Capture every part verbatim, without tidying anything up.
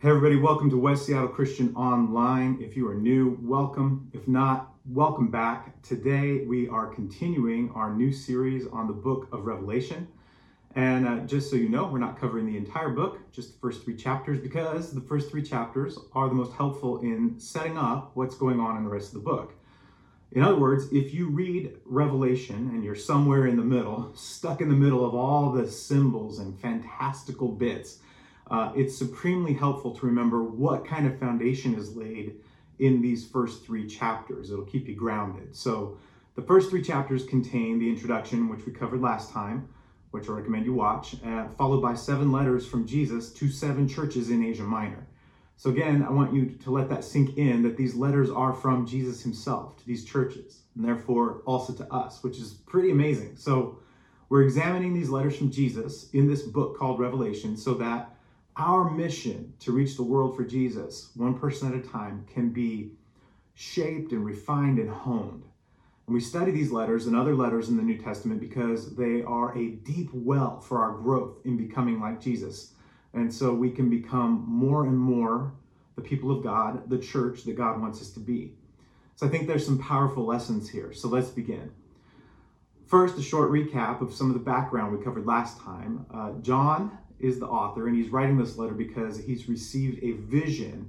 Hey everybody, welcome to West Seattle Christian Online. If you are new, welcome. If not, welcome back. Today we are continuing our new series on the book of Revelation. And uh, just so you know, we're not covering the entire book, just the first three chapters, because the first three chapters are the most helpful in setting up what's going on in the rest of the book. In other words, if you read Revelation and you're somewhere in the middle, stuck in the middle of all the symbols and fantastical bits, Uh, it's supremely helpful to remember what kind of foundation is laid in these first three chapters. It'll keep you grounded. So the first three chapters contain the introduction, which we covered last time, which I recommend you watch, uh, followed by seven letters from Jesus to seven churches in Asia Minor. So again, I want you to let that sink in, that these letters are from Jesus himself to these churches, and therefore also to us, which is pretty amazing. So we're examining these letters from Jesus in this book called Revelation so that our mission to reach the world for Jesus, one person at a time, can be shaped and refined and honed. And we study these letters and other letters in the New Testament because they are a deep well for our growth in becoming like Jesus. And so we can become more and more the people of God, the church that God wants us to be. So I think there's some powerful lessons here. So let's begin. First, a short recap of some of the background we covered last time. Uh, John is the author, and he's writing this letter because he's received a vision,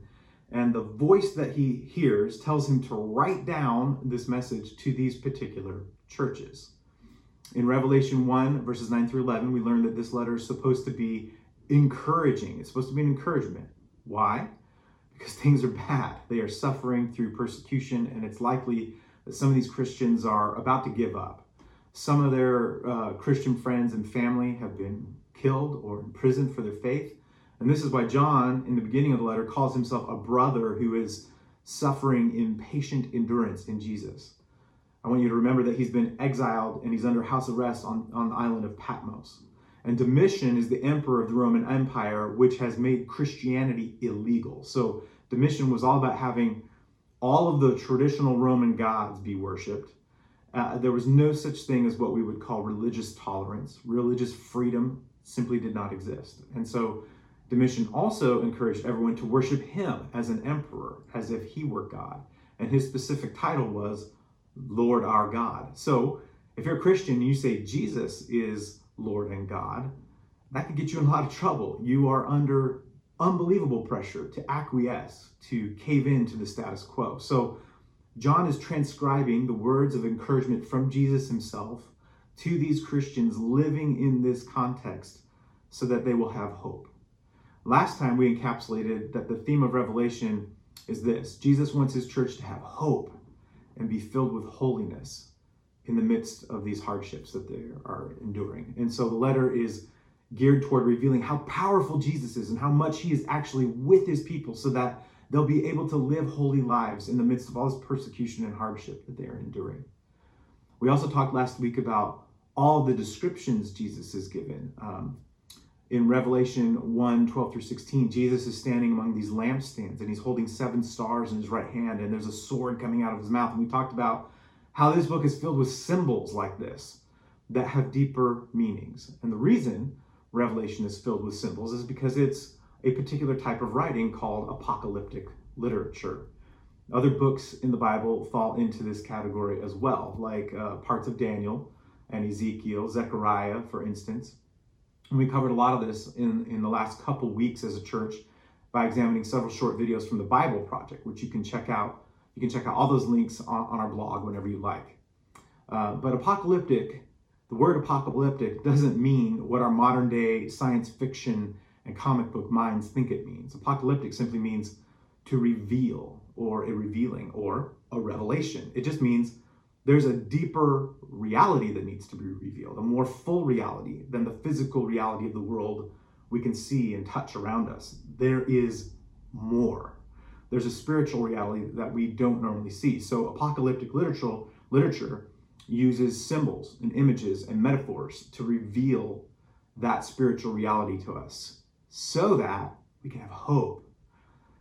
and the voice that he hears tells him to write down this message to these particular churches. In Revelation one, verses nine through eleven, we learn that this letter is supposed to be encouraging. It's supposed to be an encouragement. Why? Because things are bad. They are suffering through persecution, and it's likely that some of these Christians are about to give up. Some of their uh, Christian friends and family have been killed or imprisoned for their faith. And this is why John, in the beginning of the letter, calls himself a brother who is suffering in patient endurance in Jesus. I want you to remember that he's been exiled and he's under house arrest on, on the island of Patmos. And Domitian is the emperor of the Roman Empire, which has made Christianity illegal. So Domitian was all about having all of the traditional Roman gods be worshipped. Uh, there was no such thing as what we would call religious tolerance. Religious freedom simply did not exist. And so Domitian also encouraged everyone to worship him as an emperor, as if he were God. And his specific title was Lord our God. So if you're a Christian and you say Jesus is Lord and God, that could get you in a lot of trouble. You are under unbelievable pressure to acquiesce, to cave into the status quo. So John is transcribing the words of encouragement from Jesus himself to these Christians living in this context so that they will have hope. Last time we encapsulated that the theme of Revelation is this: Jesus wants his church to have hope and be filled with holiness in the midst of these hardships that they are enduring. And so the letter is geared toward revealing how powerful Jesus is and how much he is actually with his people so that they'll be able to live holy lives in the midst of all this persecution and hardship that they are enduring. We also talked last week about all the descriptions Jesus is given. Um, in Revelation one, twelve through sixteen, Jesus is standing among these lampstands and he's holding seven stars in his right hand, and there's a sword coming out of his mouth. And we talked about how this book is filled with symbols like this that have deeper meanings. And the reason Revelation is filled with symbols is because it's a particular type of writing called apocalyptic literature. Other books in the Bible fall into this category as well, like uh, parts of Daniel and Ezekiel, Zechariah, for instance. And we covered a lot of this in, in the last couple weeks as a church by examining several short videos from the Bible Project, which you can check out. You can check out all those links on, on our blog whenever you like. Uh, but apocalyptic, the word apocalyptic doesn't mean what our modern day science fiction and comic book minds think it means. Apocalyptic simply means to reveal, or a revealing, or a revelation. It just means there's a deeper reality that needs to be revealed, a more full reality than the physical reality of the world we can see and touch around us. There is more. There's a spiritual reality that we don't normally see. So apocalyptic literature, literature uses symbols and images and metaphors to reveal that spiritual reality to us so that we can have hope.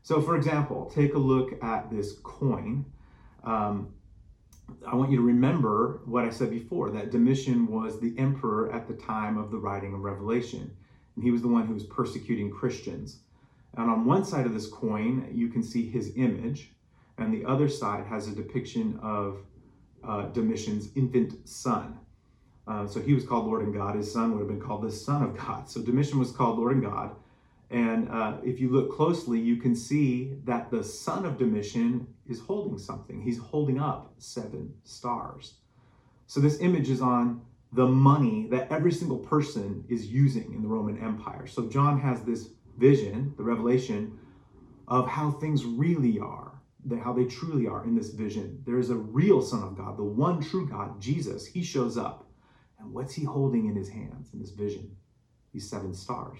So, for example, take a look at this coin. Um, I want you to remember what I said before, that Domitian was the emperor at the time of the writing of Revelation. And he was the one who was persecuting Christians. And on one side of this coin, you can see his image, and the other side has a depiction of uh, Domitian's infant son. Uh, so he was called Lord and God. His son would have been called the Son of God. So Domitian was called Lord and God. And uh, if you look closely, you can see that the son of Domitian is holding something. He's holding up seven stars. So this image is on the money that every single person is using in the Roman Empire. So John has this vision, the revelation, of how things really are, how they truly are in this vision. There is a real Son of God, the one true God, Jesus. He shows up. And what's he holding in his hands in this vision? These seven stars.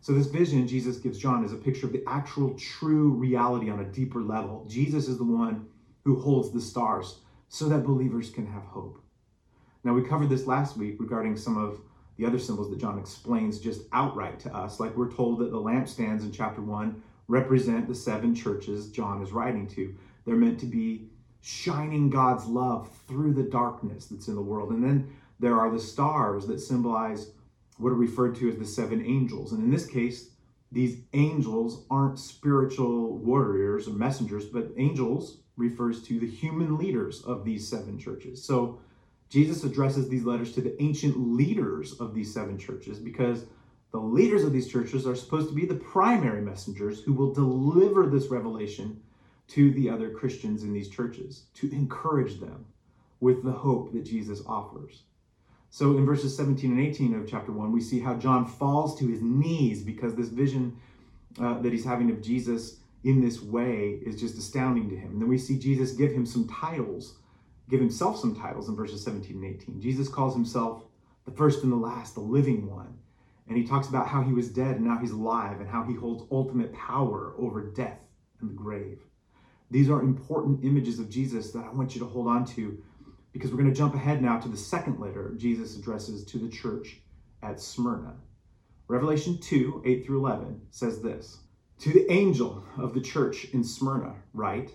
So this vision Jesus gives John is a picture of the actual true reality on a deeper level. Jesus is the one who holds the stars so that believers can have hope. Now, we covered this last week regarding some of the other symbols that John explains just outright to us. Like, we're told that the lampstands in chapter one represent the seven churches John is writing to. They're meant to be shining God's love through the darkness that's in the world. And then there are the stars that symbolize what are referred to as the seven angels. And in this case, these angels aren't spiritual warriors or messengers, but angels refers to the human leaders of these seven churches. So Jesus addresses these letters to the ancient leaders of these seven churches, because the leaders of these churches are supposed to be the primary messengers who will deliver this revelation to the other Christians in these churches, to encourage them with the hope that Jesus offers. So in verses seventeen and eighteen of chapter one, we see how John falls to his knees because this vision uh, that he's having of Jesus in this way is just astounding to him. And then we see Jesus give him some titles, give himself some titles in verses seventeen and eighteen. Jesus calls himself the first and the last, the living one. And he talks about how he was dead and now he's alive, and how he holds ultimate power over death and the grave. These are important images of Jesus that I want you to hold on to, because we're going to jump ahead now to the second letter Jesus addresses to the church at Smyrna. Revelation two, eight through eleven says this: "To the angel of the church in Smyrna write,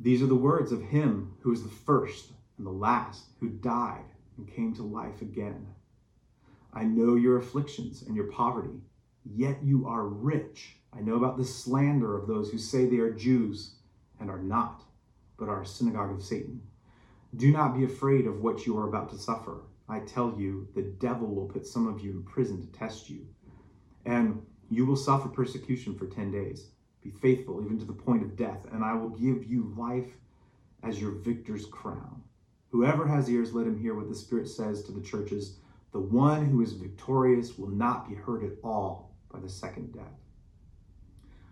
these are the words of him who is the first and the last, who died and came to life again. I know your afflictions and your poverty, yet you are rich. I know about the slander of those who say they are Jews and are not, but are a synagogue of Satan. Do not be afraid of what you are about to suffer. I tell you, the devil will put some of you in prison to test you, and you will suffer persecution for ten days. Be faithful even to the point of death, and I will give you life as your victor's crown. Whoever has ears, let him hear what the Spirit says to the churches. The one who is victorious will not be hurt at all by the second death."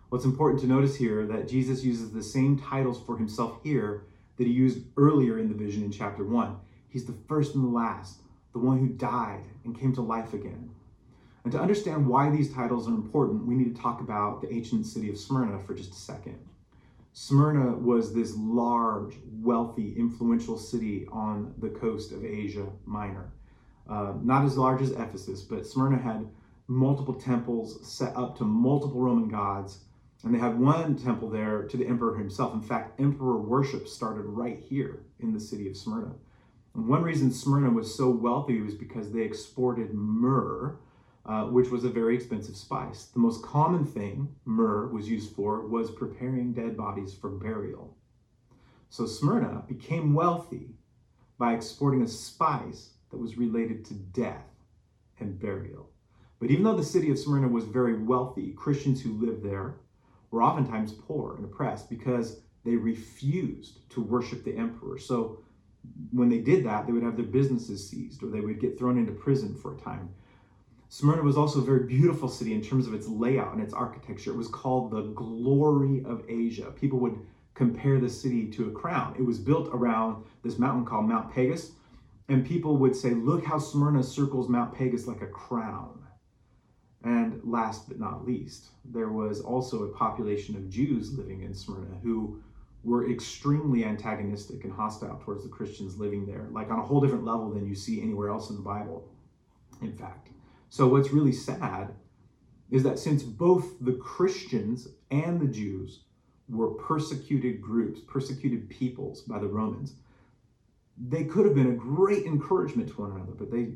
What's important to notice here that Jesus uses the same titles for himself here that he used earlier in the vision in chapter one. He's the first and the last, the one who died and came to life again. And to understand why these titles are important, we need to talk about the ancient city of Smyrna for just a second. Smyrna was this large, wealthy, influential city on the coast of Asia Minor. Uh, not as large as Ephesus, but Smyrna had multiple temples set up to multiple Roman gods. And they had one temple there to the emperor himself. In fact, emperor worship started right here in the city of Smyrna. And one reason Smyrna was so wealthy was because they exported myrrh, uh, which was a very expensive spice. The most common thing myrrh was used for was preparing dead bodies for burial. So Smyrna became wealthy by exporting a spice that was related to death and burial. But even though the city of Smyrna was very wealthy, Christians who lived there were oftentimes poor and oppressed because they refused to worship the emperor. So when they did that, they would have their businesses seized, or they would get thrown into prison for a time. Smyrna was also a very beautiful city in terms of its layout and its architecture. It was called the glory of Asia. People would compare the city to a crown. It was built around this mountain called Mount Pegasus, and people would say, "Look how Smyrna circles Mount Pegasus like a crown." And last but not least, there was also a population of Jews living in Smyrna who were extremely antagonistic and hostile towards the Christians living there, like on a whole different level than you see anywhere else in the Bible, in fact. So what's really sad is that since both the Christians and the Jews were persecuted groups, persecuted peoples by the Romans, they could have been a great encouragement to one another, but they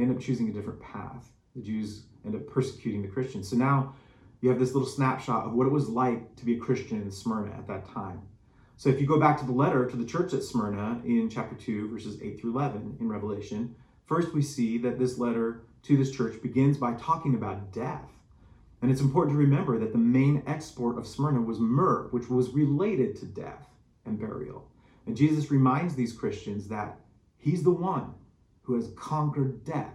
end up choosing a different path. The Jews end up persecuting the Christians. So now you have this little snapshot of what it was like to be a Christian in Smyrna at that time. So if you go back to the letter to the church at Smyrna in chapter two, verses eight through eleven in Revelation, first we see that this letter to this church begins by talking about death. And it's important to remember that the main export of Smyrna was myrrh, which was related to death and burial. And Jesus reminds these Christians that he's the one who has conquered death.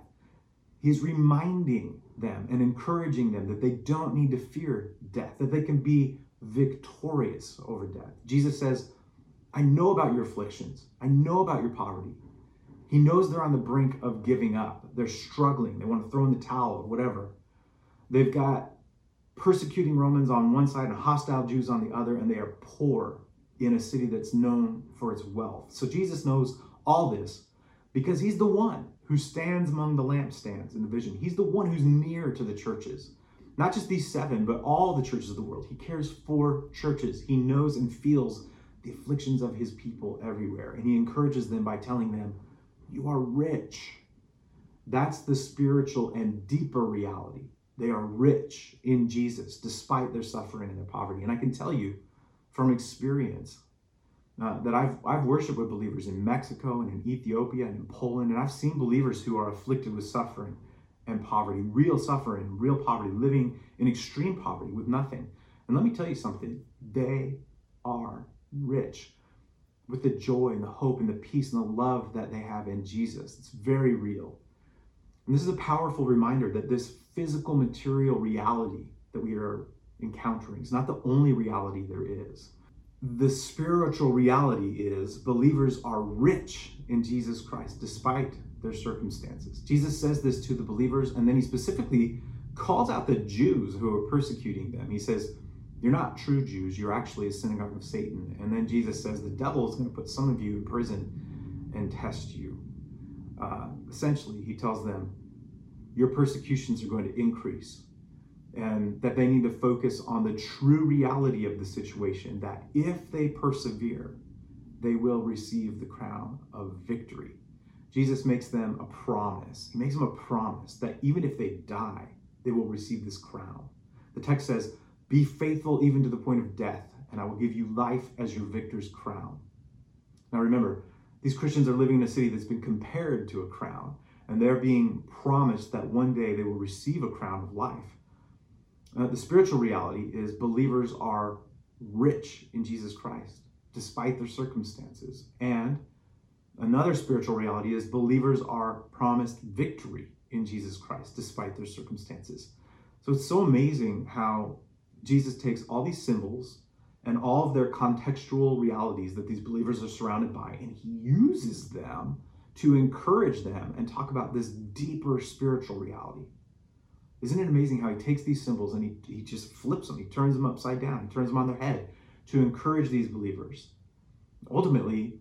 He's reminding them and encouraging them that they don't need to fear death, that they can be victorious over death. Jesus says, I know about your afflictions. I know about your poverty. He knows they're on the brink of giving up. They're struggling. They want to throw in the towel, whatever. They've got persecuting Romans on one side and hostile Jews on the other, and they are poor in a city that's known for its wealth. So Jesus knows all this because he's the one who stands among the lampstands in the vision. He's the one who's near to the churches. Not just these seven, but all the churches of the world. He cares for churches. He knows and feels the afflictions of his people everywhere. And he encourages them by telling them, you are rich. That's the spiritual and deeper reality. They are rich in Jesus, despite their suffering and their poverty. And I can tell you from experience uh, that I've, I've worshiped with believers in Mexico and in Ethiopia and in Poland. And I've seen believers who are afflicted with suffering and poverty, real suffering, real poverty, living in extreme poverty with nothing. And let me tell you something, they are rich with the joy and the hope and the peace and the love that they have in Jesus. It's very real. And this is a powerful reminder that this physical material reality that we are encountering is not the only reality there is. The spiritual reality is believers are rich in Jesus Christ despite their circumstances. Jesus says this to the believers, and then he specifically calls out the Jews who are persecuting them. He says, you're not true Jews, you're actually a synagogue of Satan. And then Jesus says, the devil is going to put some of you in prison and test you. Uh, essentially, he tells them, your persecutions are going to increase, and that they need to focus on the true reality of the situation, that if they persevere, they will receive the crown of victory. Jesus makes them a promise. He makes them a promise that even if they die, they will receive this crown. The text says, be faithful even to the point of death, and I will give you life as your victor's crown. Now remember, these Christians are living in a city that's been compared to a crown, and they're being promised that one day they will receive a crown of life. Uh, the spiritual reality is believers are rich in Jesus Christ, despite their circumstances. And another spiritual reality is believers are promised victory in Jesus Christ, despite their circumstances. So it's so amazing how Jesus takes all these symbols and all of their contextual realities that these believers are surrounded by, and he uses them to encourage them and talk about this deeper spiritual reality. Isn't it amazing how he takes these symbols and he, he just flips them, he turns them upside down, he turns them on their head to encourage these believers? Ultimately,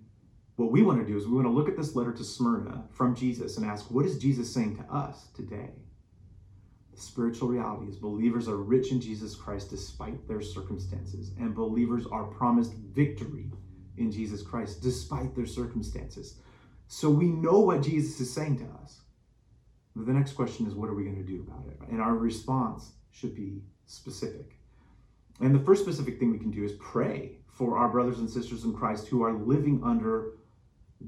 what we want to do is we want to look at this letter to Smyrna from Jesus and ask, what is Jesus saying to us today? The spiritual reality is believers are rich in Jesus Christ despite their circumstances, and believers are promised victory in Jesus Christ despite their circumstances. So we know what Jesus is saying to us. The next question is, what are we going to do about it? And our response should be specific. And the first specific thing we can do is pray for our brothers and sisters in Christ who are living under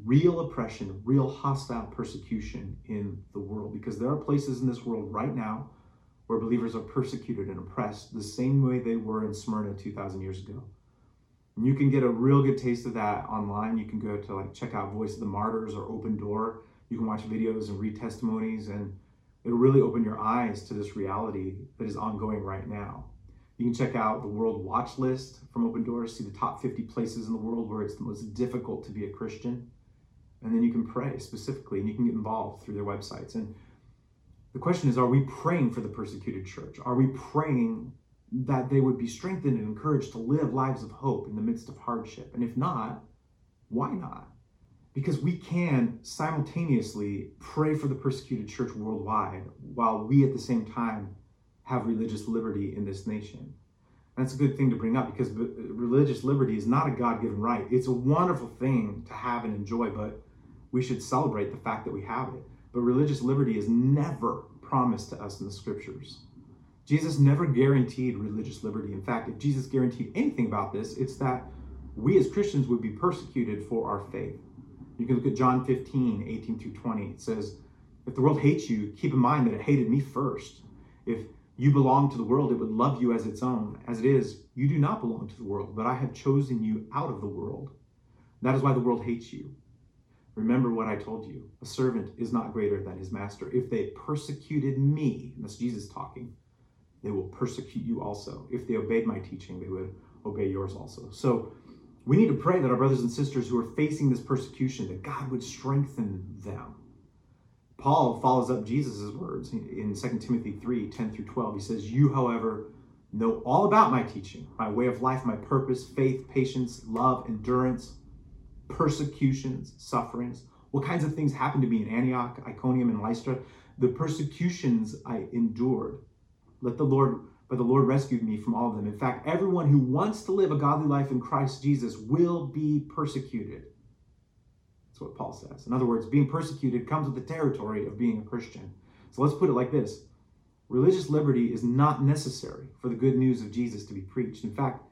real oppression, real hostile persecution in the world, because there are places in this world right now where believers are persecuted and oppressed the same way they were in Smyrna two thousand years ago. And you can get a real good taste of that online. You can go to like check out Voice of the Martyrs or Open Door. You can watch videos and read testimonies, and it'll really open your eyes to this reality that is ongoing right now. You can check out the World Watch List from Open Doors, see the top fifty places in the world where it's the most difficult to be a Christian. And then you can pray specifically, and you can get involved through their websites. And the question is, are we praying for the persecuted church? Are we praying that they would be strengthened and encouraged to live lives of hope in the midst of hardship? And if not, why not? Because we can simultaneously pray for the persecuted church worldwide while we at the same time have religious liberty in this nation. And that's a good thing to bring up, because religious liberty is not a God-given right. It's a wonderful thing to have and enjoy, but we should celebrate the fact that we have it. But religious liberty is never promised to us in the scriptures. Jesus never guaranteed religious liberty. In fact, if Jesus guaranteed anything about this, it's that we as Christians would be persecuted for our faith. You can look at John fifteen, eighteen through twenty. It says, if the world hates you, keep in mind that it hated me first. If you belong to the world, it would love you as its own. As it is, you do not belong to the world, but I have chosen you out of the world. That is why the world hates you. Remember what I told you. A servant is not greater than his master. If they persecuted me, and that's Jesus talking, they will persecute you also. If they obeyed my teaching, they would obey yours also. So we need to pray that our brothers and sisters who are facing this persecution, that God would strengthen them. Paul follows up Jesus' words in Second Timothy three, ten through twelve. He says, you, however, know all about my teaching, my way of life, my purpose, faith, patience, love, endurance, persecutions, sufferings, what kinds of things happened to me in Antioch, Iconium, and Lystra, the persecutions I endured. Let the Lord, but the Lord rescued me from all of them. In fact, everyone who wants to live a godly life in Christ Jesus will be persecuted. That's what Paul says. In other words, being persecuted comes with the territory of being a Christian. So let's put it like this. Religious liberty is not necessary for the good news of Jesus to be preached. In fact,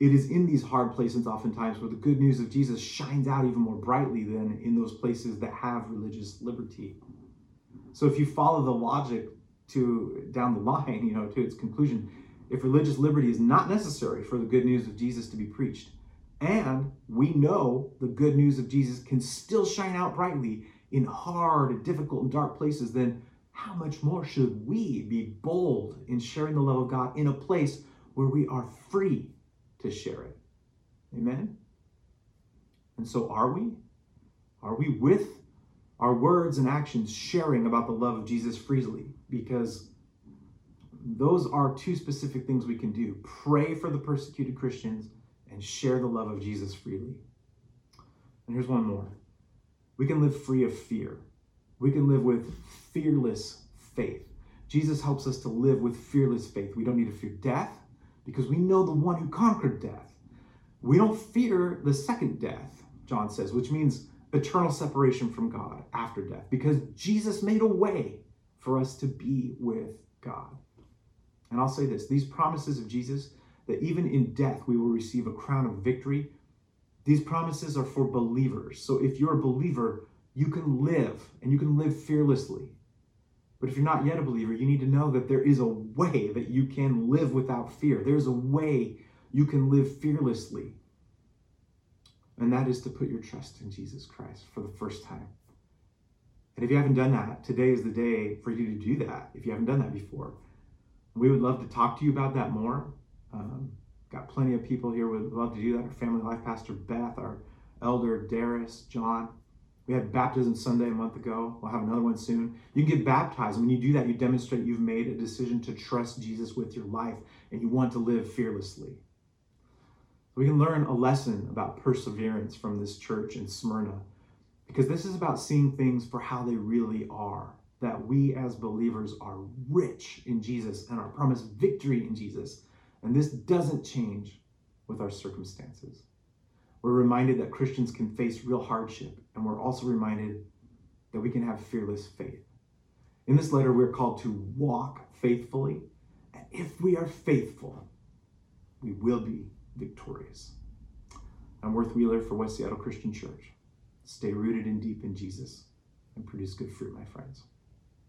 it is in these hard places oftentimes where the good news of Jesus shines out even more brightly than in those places that have religious liberty. So if you follow the logic to down the line, you know, to its conclusion, if religious liberty is not necessary for the good news of Jesus to be preached, and we know the good news of Jesus can still shine out brightly in hard and difficult and dark places, then how much more should we be bold in sharing the love of God in a place where we are free to share it? Amen? And so are we? Are we with our words and actions sharing about the love of Jesus freely? Because those are two specific things we can do. Pray for the persecuted Christians and share the love of Jesus freely. And here's one more. We can live free of fear. We can live with fearless faith. Jesus helps us to live with fearless faith. We don't need to fear death because we know the one who conquered death. We don't fear the second death, John says, which means eternal separation from God after death, because Jesus made a way for us to be with God. And I'll say this, these promises of Jesus, that even in death we will receive a crown of victory, these promises are for believers. So if you're a believer, you can live, and you can live fearlessly. But if you're not yet a believer, you need to know that there is a way that you can live without fear. There's a way you can live fearlessly. And that is to put your trust in Jesus Christ for the first time. And if you haven't done that, today is the day for you to do that, if you haven't done that before. We would love to talk to you about that more. Um, got plenty of people here who would love to do that. Our Family Life Pastor Beth, our Elder Darius, John. We had Baptism Sunday a month ago. We'll have another one soon. You can get baptized. When you do that, you demonstrate you've made a decision to trust Jesus with your life and you want to live fearlessly. We can learn a lesson about perseverance from this church in Smyrna, because this is about seeing things for how they really are, that we as believers are rich in Jesus and are promised victory in Jesus. And this doesn't change with our circumstances. We're reminded that Christians can face real hardship, and we're also reminded that we can have fearless faith. In this letter, we're called to walk faithfully, and if we are faithful, we will be victorious. I'm Worth Wheeler for West Seattle Christian Church. Stay rooted and deep in Jesus and produce good fruit, my friends.